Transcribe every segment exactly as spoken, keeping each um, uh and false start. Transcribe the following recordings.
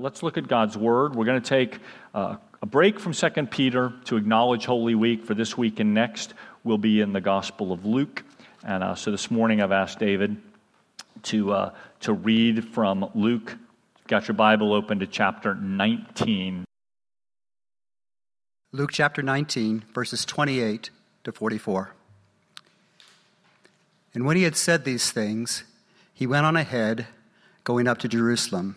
Let's look at God's Word. We're going to take uh, a break from Second Peter to acknowledge Holy Week. For this week and next, we'll be in the Gospel of Luke. And uh, so this morning I've asked David to uh, to read from Luke. Got your Bible open to chapter nineteen. Luke chapter nineteen, verses twenty-eight to forty-four. And when he had said these things, he went on ahead, going up to Jerusalem.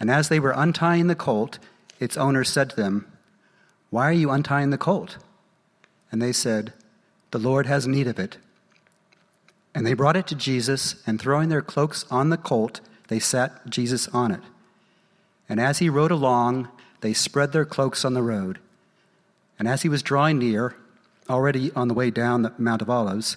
And as they were untying the colt, its owner said to them, "Why are you untying the colt?" And they said, "The Lord has need of it." And they brought it to Jesus, and throwing their cloaks on the colt, they sat Jesus on it. And as he rode along, they spread their cloaks on the road. And as he was drawing near, already on the way down the Mount of Olives,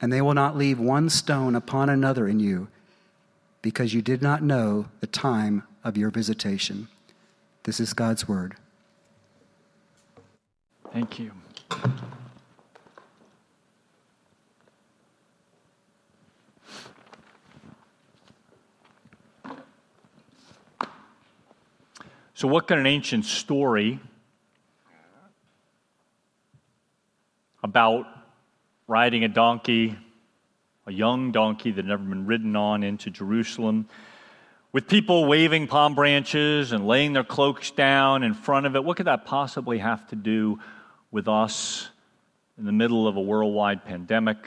And they will not leave one stone upon another in you, because you did not know the time of your visitation." This is God's word. Thank you. So, what can an ancient story about riding a donkey, a young donkey that had never been ridden on, into Jerusalem, with people waving palm branches and laying their cloaks down in front of it, what could that possibly have to do with us in the middle of a worldwide pandemic,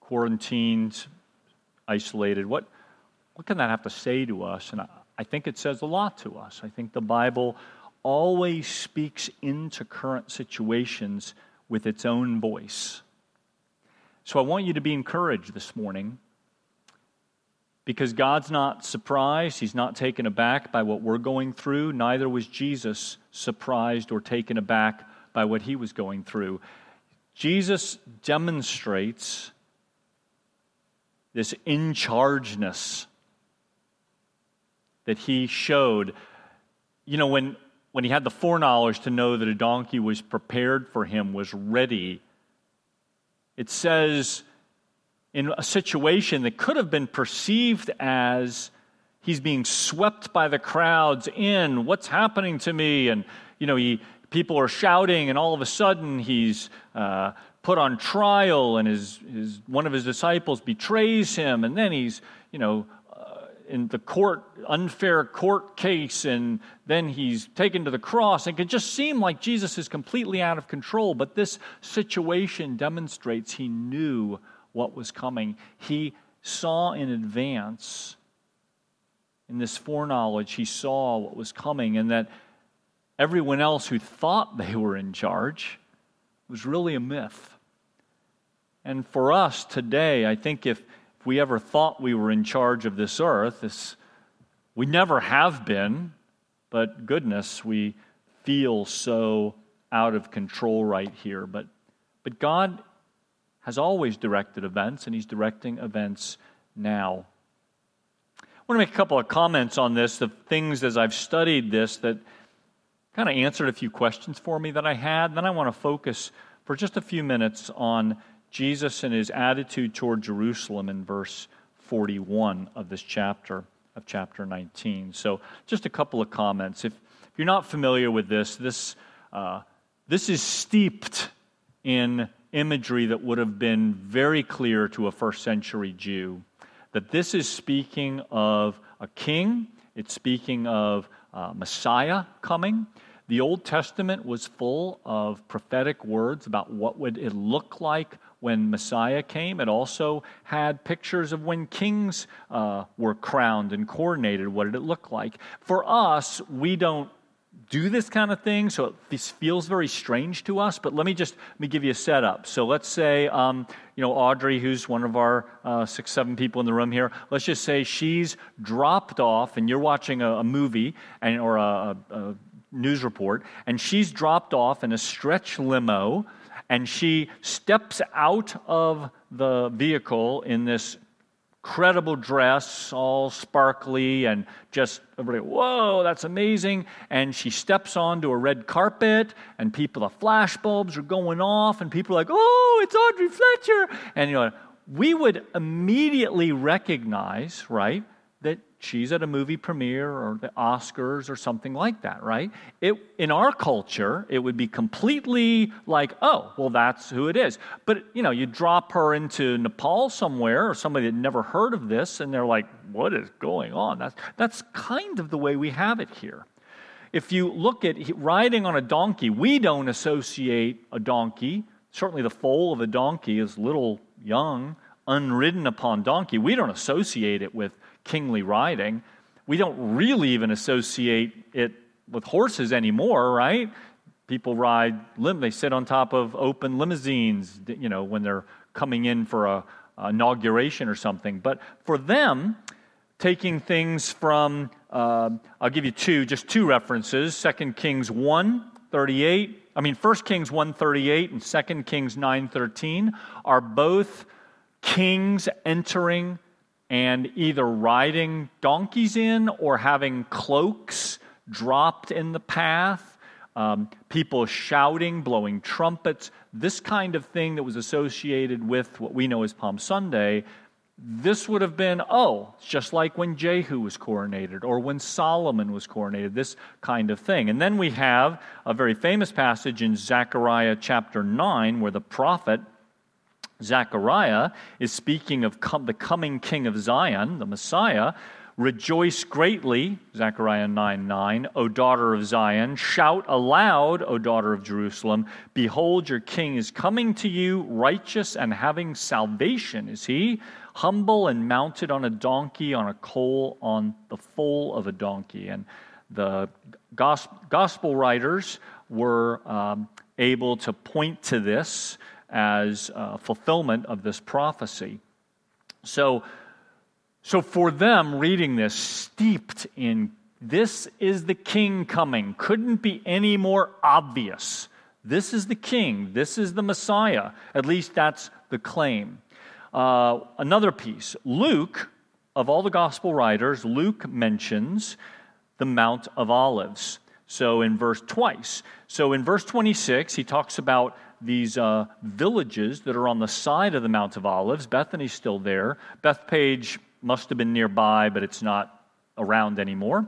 quarantined, isolated? What what can that have to say to us? And I, I think it says a lot to us. I think the Bible always speaks into current situations with its own voice. So I want you to be encouraged this morning, because God's not surprised. He's not taken aback by what we're going through. Neither was Jesus surprised or taken aback by what he was going through. Jesus demonstrates this in-chargeness that he showed. You know, when, when he had the foreknowledge to know that a donkey was prepared for him, was ready, it says in a situation that could have been perceived as he's being swept by the crowds in, what's happening to me? And, you know, he people are shouting, and all of a sudden he's uh, put on trial, and his, his one of his disciples betrays him, and then he's, you know, uh, in the court, unfair court case, and then he's taken to the cross. It can just seem like Jesus is completely out of control, but this situation demonstrates he knew what was coming. He saw in advance, in this foreknowledge, he saw what was coming, and that everyone else who thought they were in charge was really a myth. And for us today, I think if, if we ever thought we were in charge of this earth, this we never have been, but goodness, we feel so out of control right here. But but God has always directed events, and he's directing events now. I want to make a couple of comments on this, the things as I've studied this that kind of answered a few questions for me that I had. Then I want to focus for just a few minutes on Jesus and his attitude toward Jerusalem in verse forty-one of this chapter, of chapter nineteen. So just a couple of comments. If, if you're not familiar with this, this, uh, this is steeped in imagery that would have been very clear to a first century Jew, that this is speaking of a king, it's speaking of uh, Messiah coming. The Old Testament was full of prophetic words about what would it look like when Messiah came. It also had pictures of when kings uh, were crowned and coronated. What did it look like? For us, we don't do this kind of thing, so this feels very strange to us, but let me just let me give you a setup. So let's say, um, you know, Audrey, who's one of our uh, six, seven people in the room here, let's just say she's dropped off, and you're watching a, a movie and or a, a news report, and she's dropped off in a stretch limo, and she steps out of the vehicle in this incredible dress, all sparkly, and just everybody, whoa, that's amazing. And she steps onto a red carpet, and people, the flashbulbs are going off, and people are like, oh, it's Audrey Fletcher. And you know, we would immediately recognize, right, that she's at a movie premiere or the Oscars or something like that, right? It, in our culture, it would be completely like, oh, well, that's who it is. But, you know, you drop her into Nepal somewhere or somebody that never heard of this, and they're like, what is going on? That's, that's kind of the way we have it here. If you look at riding on a donkey, we don't associate a donkey. Certainly the foal of a donkey is little, young, unridden upon donkey. We don't associate it with kingly riding. We don't really even associate it with horses anymore, right? People ride, lim- they sit on top of open limousines, you know, when they're coming in for a, a inauguration or something. But for them, taking things from, uh, I'll give you two, just two references, Second Kings one thirty-eight, I mean, First Kings one thirty-eight and Second Kings nine thirteen are both kings entering and either riding donkeys in or having cloaks dropped in the path, um, people shouting, blowing trumpets, this kind of thing that was associated with what we know as Palm Sunday. This would have been, oh, just like when Jehu was coronated or when Solomon was coronated, this kind of thing. And then we have a very famous passage in Zechariah chapter nine where the prophet Zechariah is speaking of com- the coming king of Zion, the Messiah. Rejoice greatly, Zechariah nine nine, O daughter of Zion. Shout aloud, O daughter of Jerusalem. Behold, your king is coming to you, righteous and having salvation. Is he humble and mounted on a donkey, on a colt, on the foal of a donkey? And the gos- gospel writers were um, able to point to this as a fulfillment of this prophecy. So, so for them, reading this, steeped in this is the king coming, couldn't be any more obvious. This is the king. This is the Messiah. At least that's the claim. Uh, another piece. Luke, of all the gospel writers, Luke mentions the Mount of Olives. So in verse twice. So in verse twenty-six, he talks about these uh, villages that are on the side of the Mount of Olives. Bethany's still there. Bethphage must have been nearby, but it's not around anymore.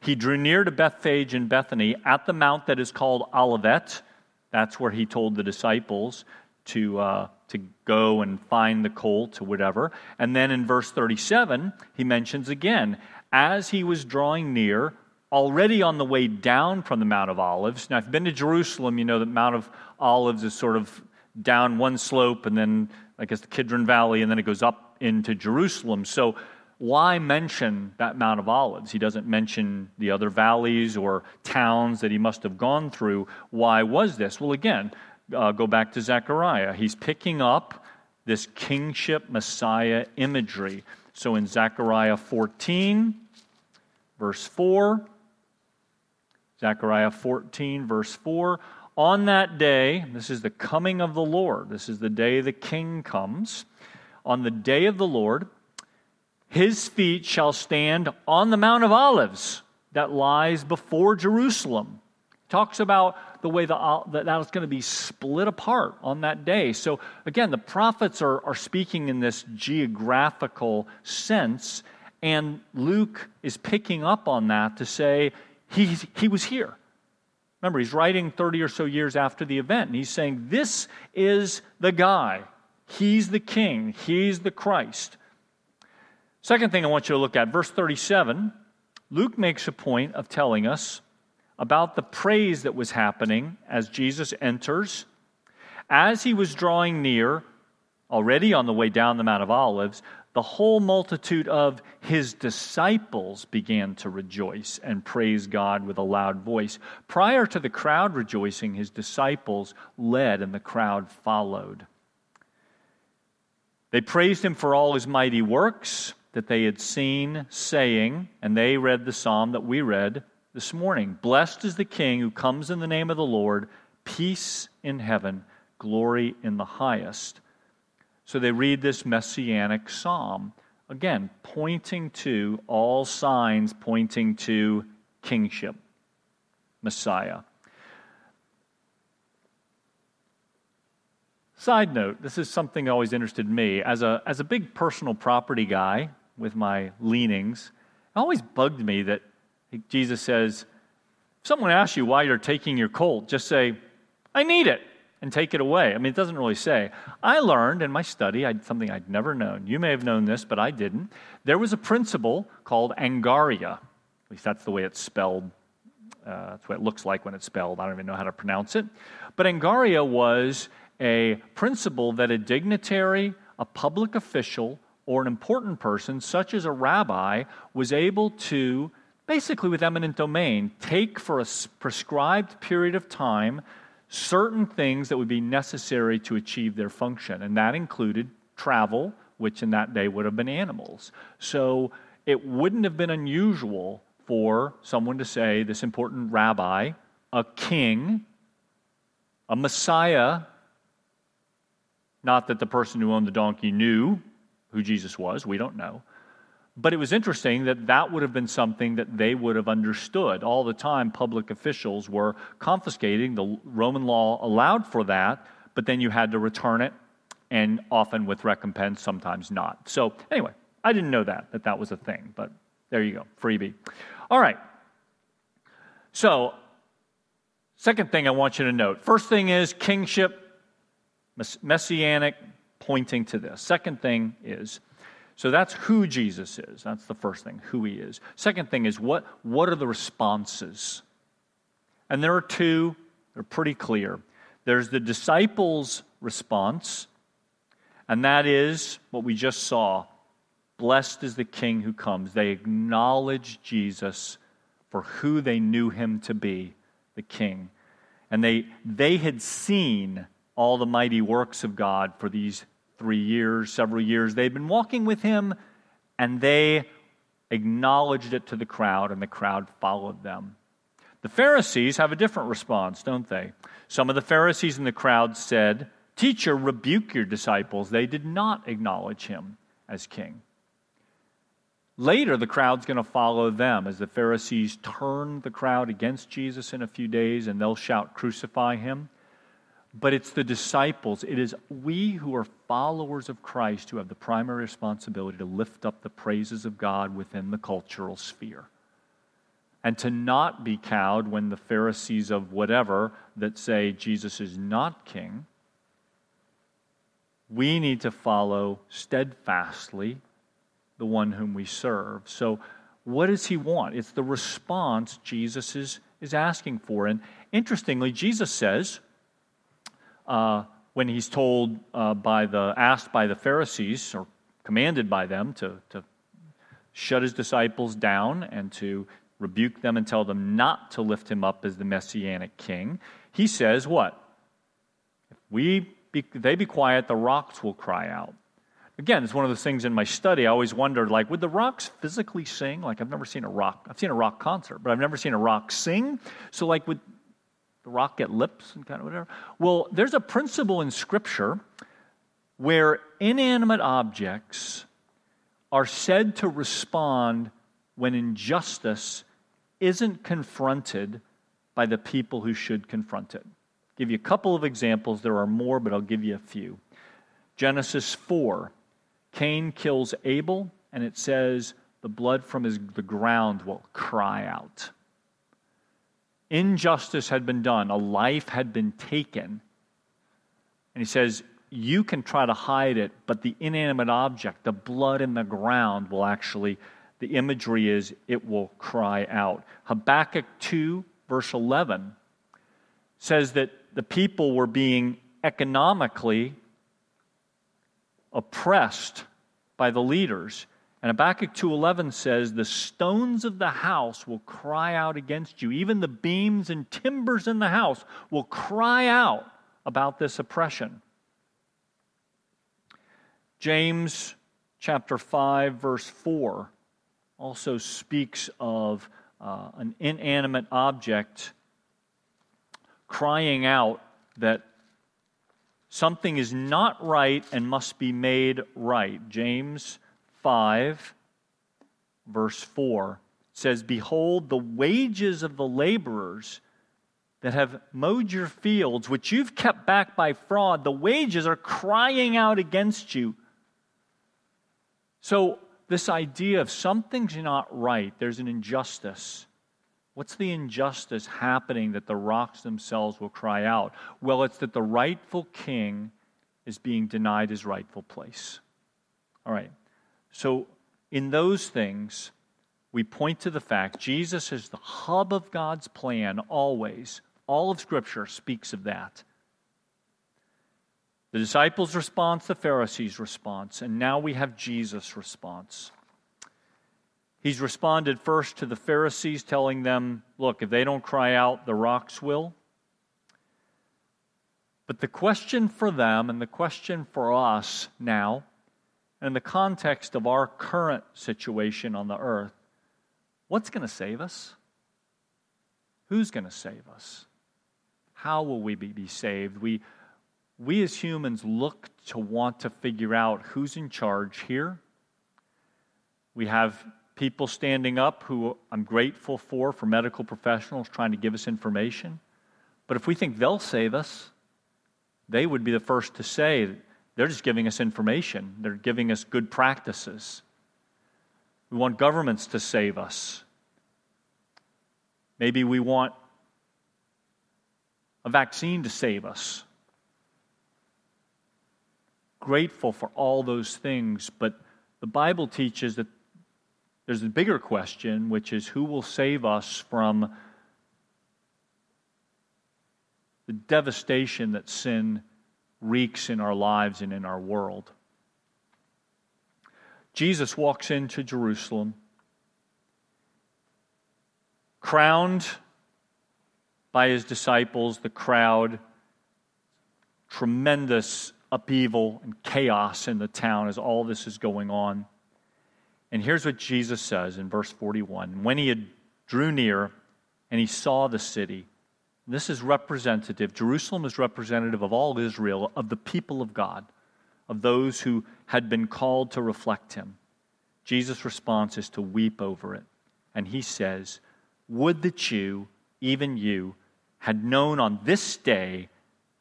He drew near to Bethphage and Bethany at the mount that is called Olivet. That's where he told the disciples to uh, to go and find the colt or whatever. And then in verse thirty-seven, he mentions again, as he was drawing near, already on the way down from the Mount of Olives. Now, if you've been to Jerusalem, you know that Mount of Olives is sort of down one slope and then, I guess, the Kidron Valley, and then it goes up into Jerusalem. So why mention that Mount of Olives? He doesn't mention the other valleys or towns that he must have gone through. Why was this? Well, again, uh, go back to Zechariah. He's picking up this kingship Messiah imagery. So in Zechariah fourteen, verse four, Zechariah fourteen, verse four, on that day, this is the coming of the Lord. This is the day the king comes. On the day of the Lord, his feet shall stand on the Mount of Olives that lies before Jerusalem. Talks about the way the, that that's going to be split apart on that day. So again, the prophets are, are speaking in this geographical sense, and Luke is picking up on that to say he, he was here. Remember, he's writing thirty or so years after the event, and he's saying, this is the guy. He's the king. He's the Christ. Second thing I want you to look at, verse thirty-seven, Luke makes a point of telling us about the praise that was happening as Jesus enters. As he was drawing near, already on the way down the Mount of Olives, the whole multitude of his disciples began to rejoice and praise God with a loud voice. Prior to the crowd rejoicing, his disciples led and the crowd followed. They praised him for all his mighty works that they had seen, saying, and they read the psalm that we read this morning, "Blessed is the King who comes in the name of the Lord, peace in heaven, glory in the highest." So they read this messianic psalm, again, pointing to all signs, pointing to kingship, Messiah. Side note, this is something that always interested me. As a, as a big personal property guy with my leanings, it always bugged me that Jesus says, if someone asks you why you're taking your colt, just say, I need it, and take it away. I mean, it doesn't really say. I learned in my study, I, something I'd never known. You may have known this, but I didn't. There was a principle called Angaria. At least that's the way it's spelled. Uh, that's what it looks like when it's spelled. I don't even know how to pronounce it. But Angaria was a principle that a dignitary, a public official, or an important person, such as a rabbi, was able to basically with eminent domain, take for a prescribed period of time certain things that would be necessary to achieve their function. And that included travel, which in that day would have been animals. So it wouldn't have been unusual for someone to say, this important rabbi, a king, a messiah, not that the person who owned the donkey knew who Jesus was, we don't know. But it was interesting that that would have been something that they would have understood. All the time, public officials were confiscating. The Roman law allowed for that, but then you had to return it, and often with recompense, sometimes not. So anyway, I didn't know that, that that was a thing, but there you go, freebie. All right. So second thing I want you to note. First thing is kingship, messianic, pointing to this. Second thing is, so that's who Jesus is. That's the first thing, who he is. Second thing is, what, what are the responses? And there are two. They're pretty clear. There's the disciples' response, and that is what we just saw. Blessed is the King who comes. They acknowledge Jesus for who they knew him to be, the King. And they, they had seen all the mighty works of God for these Three years, several years, they've been walking with him, and they acknowledged it to the crowd, and the crowd followed them. The Pharisees have a different response, don't they? Some of the Pharisees in the crowd said, "Teacher, rebuke your disciples." They did not acknowledge him as king. Later, the crowd's going to follow them as the Pharisees turn the crowd against Jesus in a few days, and they'll shout, "Crucify him." But it's the disciples, it is we who are followers of Christ who have the primary responsibility to lift up the praises of God within the cultural sphere. And to not be cowed when the Pharisees of whatever that say Jesus is not king, we need to follow steadfastly the one whom we serve. So what does he want? It's the response Jesus is, is asking for. And interestingly, Jesus says, Uh, when he's told uh, by the asked by the Pharisees or commanded by them to, to shut his disciples down and to rebuke them and tell them not to lift him up as the messianic king, he says what? If we be, they be quiet, the rocks will cry out. Again, it's one of those things in my study. I always wondered, like, would the rocks physically sing? Like, I've never seen a rock. I've seen a rock concert, but I've never seen a rock sing. So, like, would the rock get lips and kind of whatever? Well, there's a principle in Scripture where inanimate objects are said to respond when injustice isn't confronted by the people who should confront it. I'll give you a couple of examples. There are more, but I'll give you a few. Genesis four, Cain kills Abel, and it says the blood from his, the ground will cry out. Injustice had been done. A life had been taken. And he says, you can try to hide it, but the inanimate object, the blood in the ground, will actually, the imagery is, it will cry out. Habakkuk two, verse eleven, says that the people were being economically oppressed by the leaders. And Habakkuk two eleven says, the stones of the house will cry out against you. Even the beams and timbers in the house will cry out about this oppression. James chapter five, verse four also speaks of uh, an inanimate object crying out that something is not right and must be made right. James five, verse four says, behold, the wages of the laborers that have mowed your fields, which you've kept back by fraud, the wages are crying out against you. So this idea of something's not right, there's an injustice. What's the injustice happening that the rocks themselves will cry out? Well, it's that the rightful king is being denied his rightful place. All right. So in those things, we point to the fact Jesus is the hub of God's plan always. All of Scripture speaks of that. The disciples' response, the Pharisees' response, and now we have Jesus' response. He's responded first to the Pharisees, telling them, look, if they don't cry out, the rocks will. But the question for them and the question for us now, and in the context of our current situation on the earth, what's going to save us? Who's going to save us? How will we be saved? We We as humans look to want to figure out who's in charge here. We have people standing up who I'm grateful for, for medical professionals trying to give us information. But if we think they'll save us, they would be the first to say, they're just giving us information. They're giving us good practices. We want governments to save us. Maybe we want a vaccine to save us. Grateful for all those things, but the Bible teaches that there's a bigger question, which is who will save us from the devastation that sin wreaks in our lives and in our world. Jesus walks into Jerusalem, crowned by his disciples, the crowd, tremendous upheaval and chaos in the town as all this is going on. And here's what Jesus says in verse forty-one. When he had drew near and he saw the city, this is representative, Jerusalem is representative of all Israel, of the people of God, of those who had been called to reflect him. Jesus' response is to weep over it. And he says, would that you, even you, had known on this day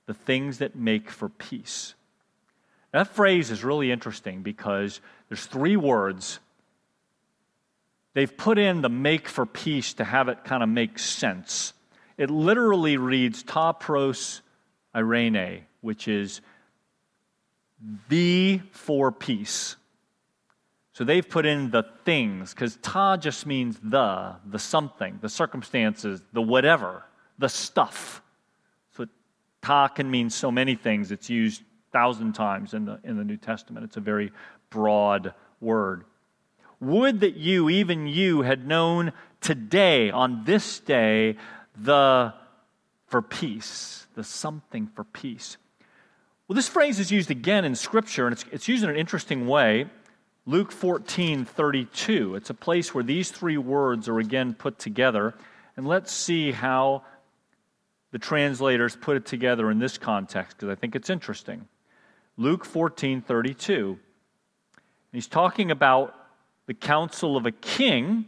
the things that make for peace. Now, that phrase is really interesting because there's three words. They've put in the make for peace to have it kind of make sense. It literally reads ta pros Irene, which is the for peace. So they've put in the things, because ta just means the, the something, the circumstances, the whatever, the stuff. Ta can mean so many things. It's used a thousand times in the, in the New Testament. It's a very broad word. Would that you, even you, had known today, on this day, the for peace, the something for peace. Well, this phrase is used again in Scripture, and it's, it's used in an interesting way. Luke fourteen thirty-two. It's a place where these three words are again put together. And let's see how the translators put it together in this context, because I think it's interesting. Luke fourteen thirty-two. He's talking about the counsel of a king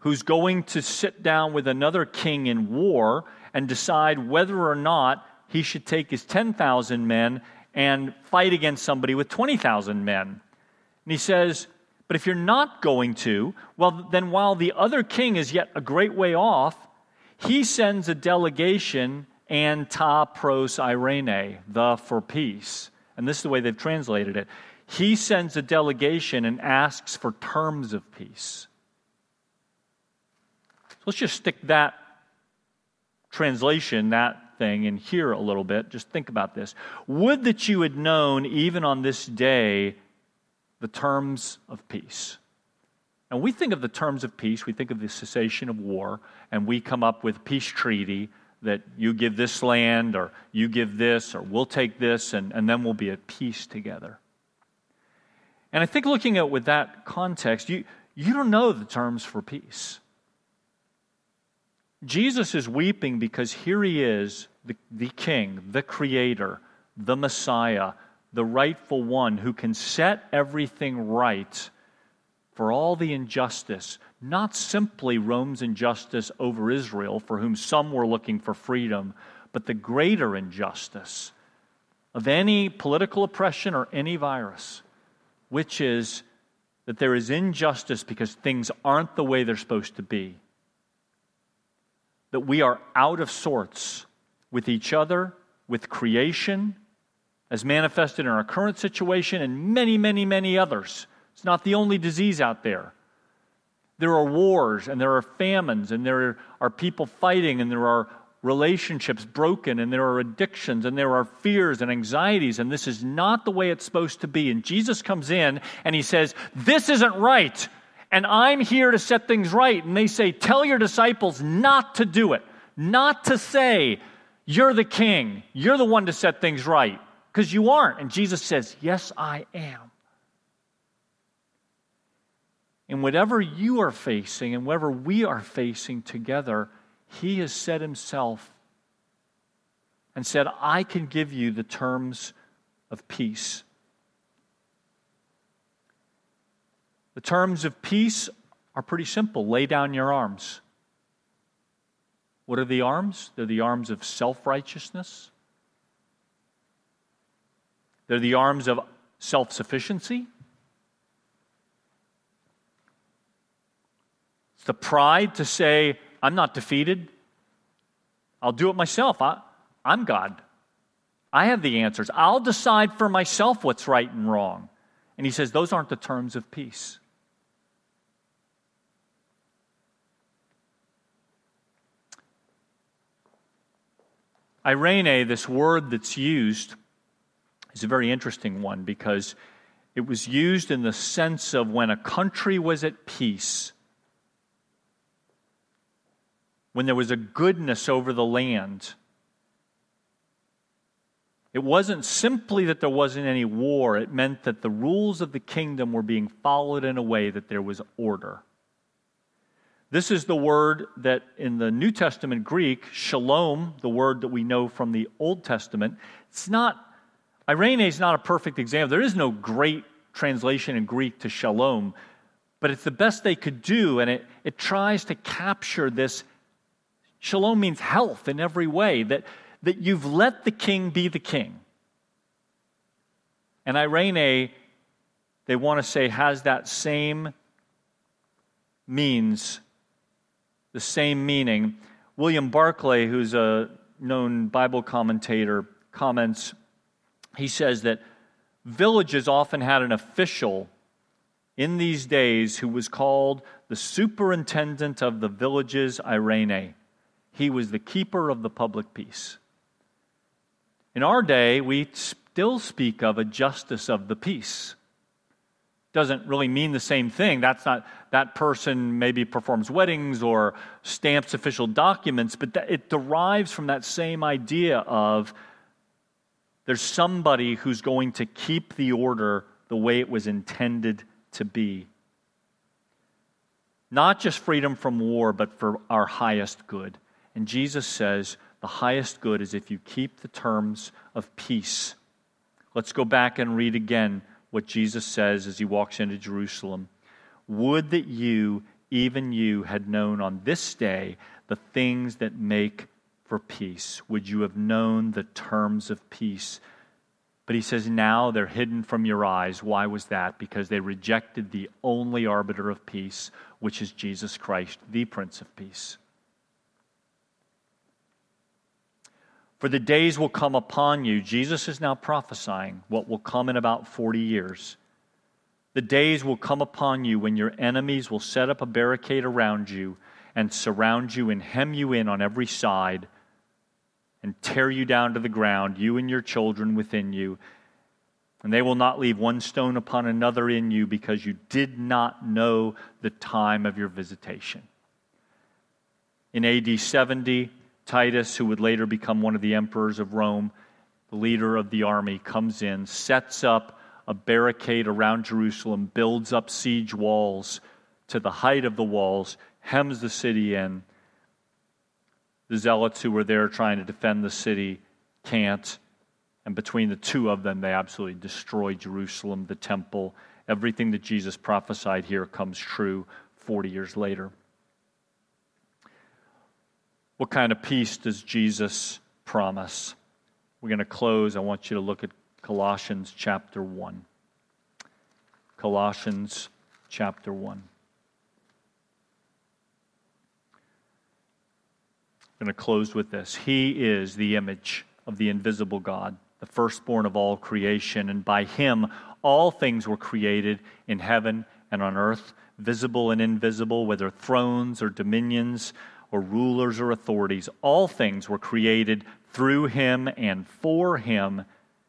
who's going to sit down with another king in war and decide whether or not he should take his ten thousand men and fight against somebody with twenty thousand men. And he says, but if you're not going to, well, then while the other king is yet a great way off, he sends a delegation, anta pros Irene, the for peace. And this is the way they've translated it. He sends a delegation and asks for terms of peace. So let's just stick that translation, that thing, in here a little bit. Just think about this. Would that you had known, even on this day, the terms of peace. And we think of the terms of peace, we think of the cessation of war, and we come up with peace treaty that you give this land, or you give this, or we'll take this, and, and then we'll be at peace together. And I think looking at with that context, you, you don't know the terms for peace. Jesus is weeping because here he is, the, the king, the creator, the Messiah, the rightful one who can set everything right for all the injustice, not simply Rome's injustice over Israel, for whom some were looking for freedom, but the greater injustice of any political oppression or any virus, which is that there is injustice because things aren't the way they're supposed to be. That we are out of sorts with each other, with creation, as manifested in our current situation and many, many, many others. It's not the only disease out there. There are wars and there are famines and there are people fighting and there are relationships broken and there are addictions and there are fears and anxieties, and this is not the way it's supposed to be. And Jesus comes in and he says, this isn't right, and I'm here to set things right. And they say, tell your disciples not to do it, not to say, you're the king, you're the one to set things right, because you aren't. And Jesus says, yes, I am. And whatever you are facing and whatever we are facing together, he has said himself and said, I can give you the terms of peace. The terms of peace are pretty simple. Lay down your arms. What are the arms? They're the arms of self-righteousness. They're the arms of self-sufficiency. It's the pride to say, I'm not defeated. I'll do it myself. I, I'm God. I have the answers. I'll decide for myself what's right and wrong. And he says, those aren't the terms of peace. Irene, this word that's used, is a very interesting one because it was used in the sense of when a country was at peace, when there was a goodness over the land. It wasn't simply that there wasn't any war. It meant that the rules of the kingdom were being followed in a way that there was order. This is the word that in the New Testament Greek, shalom, the word that we know from the Old Testament, it's not, Irene is not a perfect example. There is no great translation in Greek to shalom, but it's the best they could do, and it, it tries to capture this. Shalom means health in every way, that, that you've let the king be the king. And Irene, they want to say, has that same means, the same meaning. William Barclay, who's a known Bible commentator, comments, he says that villages often had an official in these days who was called the superintendent of the villages Irene. He was the keeper of the public peace. In our day, we still speak of a justice of the peace. Doesn't really mean the same thing. That's not, that person maybe performs weddings or stamps official documents, but that, it derives from that same idea of there's somebody who's going to keep the order the way it was intended to be. Not just freedom from war, but for our highest good. And Jesus says the highest good is if you keep the terms of peace. Let's go back and read again what Jesus says as he walks into Jerusalem. Would that you, even you had known on this day the things that make for peace. Would you have known the terms of peace? But he says, now they're hidden from your eyes. Why was that? Because they rejected the only arbiter of peace, which is Jesus Christ, the Prince of Peace. For the days will come upon you. Jesus is now prophesying what will come in about forty years. The days will come upon you when your enemies will set up a barricade around you and surround you and hem you in on every side and tear you down to the ground, you and your children within you. And they will not leave one stone upon another in you because you did not know the time of your visitation. In A D seventy, Titus, who would later become one of the emperors of Rome, the leader of the army, comes in, sets up a barricade around Jerusalem, builds up siege walls to the height of the walls, hems the city in. The zealots who were there trying to defend the city can't, and between the two of them, they absolutely destroy Jerusalem, the temple. Everything that Jesus prophesied here comes true forty years later. What kind of peace does Jesus promise? We're going to close. I want you to look at Colossians chapter one. Colossians chapter one. I'm going to close with this. He is the image of the invisible God, the firstborn of all creation, and by him all things were created in heaven and on earth, visible and invisible, whether thrones or dominions, or rulers or authorities. All things were created through him and for him.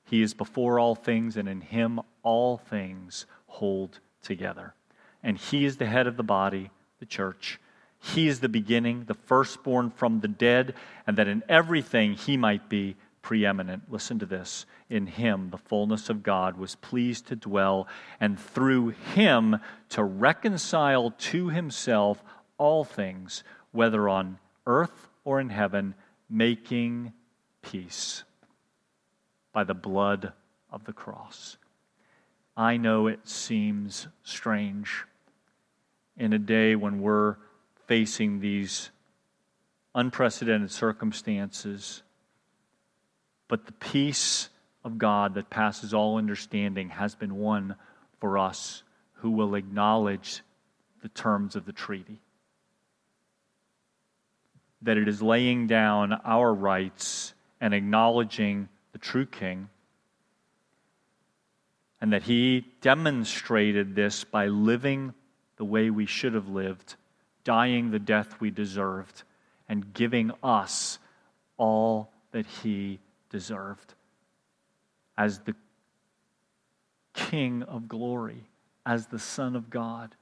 He is before all things, and in him all things hold together. And he is the head of the body, the church. He is the beginning, the firstborn from the dead, and that in everything he might be preeminent. Listen to this. In him the fullness of God was pleased to dwell, and through him to reconcile to himself all things, whether on earth or in heaven, making peace by the blood of the cross. I know it seems strange in a day when we're facing these unprecedented circumstances, but the peace of God that passes all understanding has been won for us who will acknowledge the terms of the treaty. That it is laying down our rights and acknowledging the true King, and that he demonstrated this by living the way we should have lived, dying the death we deserved, and giving us all that he deserved. As the King of glory, as the Son of God,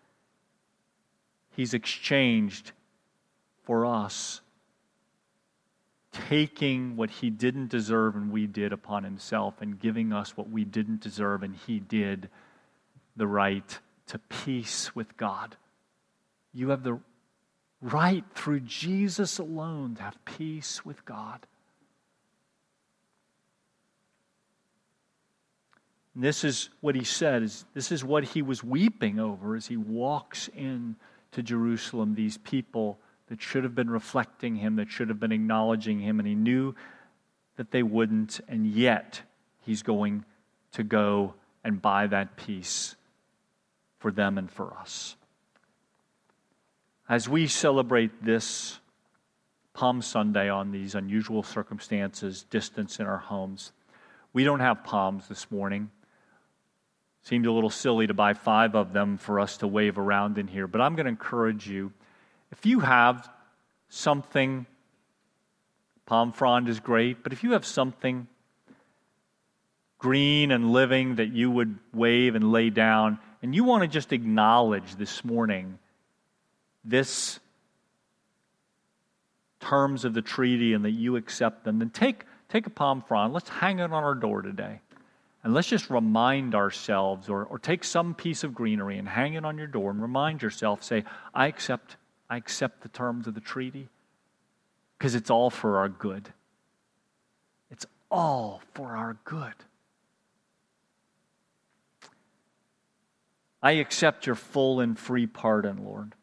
he's exchanged for us, taking what he didn't deserve and we did upon himself, and giving us what we didn't deserve and he did, the right to peace with God. You have the right through Jesus alone to have peace with God. And this is what he said, is this is what he was weeping over as he walks in to Jerusalem, these people that should have been reflecting him, that should have been acknowledging him, and he knew that they wouldn't, and yet he's going to go and buy that peace for them and for us. As we celebrate this Palm Sunday on these unusual circumstances, distance in our homes, we don't have palms this morning. Seemed a little silly to buy five of them for us to wave around in here, but I'm going to encourage you. If you have something, palm frond is great, but if you have something green and living that you would wave and lay down, and you want to just acknowledge this morning this terms of the treaty and that you accept them, then take, take a palm frond, let's hang it on our door today, and let's just remind ourselves, or, or take some piece of greenery and hang it on your door and remind yourself, say, I accept I accept the terms of the treaty because it's all for our good. It's all for our good. I accept your full and free pardon, Lord.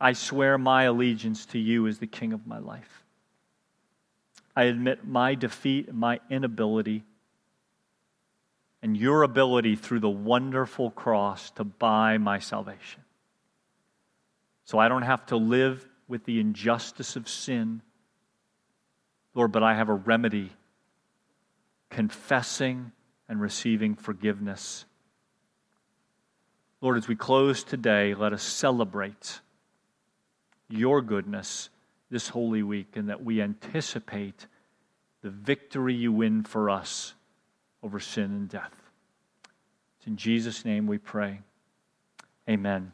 I swear my allegiance to you as the King of my life. I admit my defeat, my inability, and your ability through the wonderful cross to buy my salvation. So I don't have to live with the injustice of sin, Lord, but I have a remedy, confessing and receiving forgiveness. Lord, as we close today, let us celebrate your goodness this Holy Week, and that we anticipate the victory you win for us over sin and death. It's in Jesus' name we pray. Amen.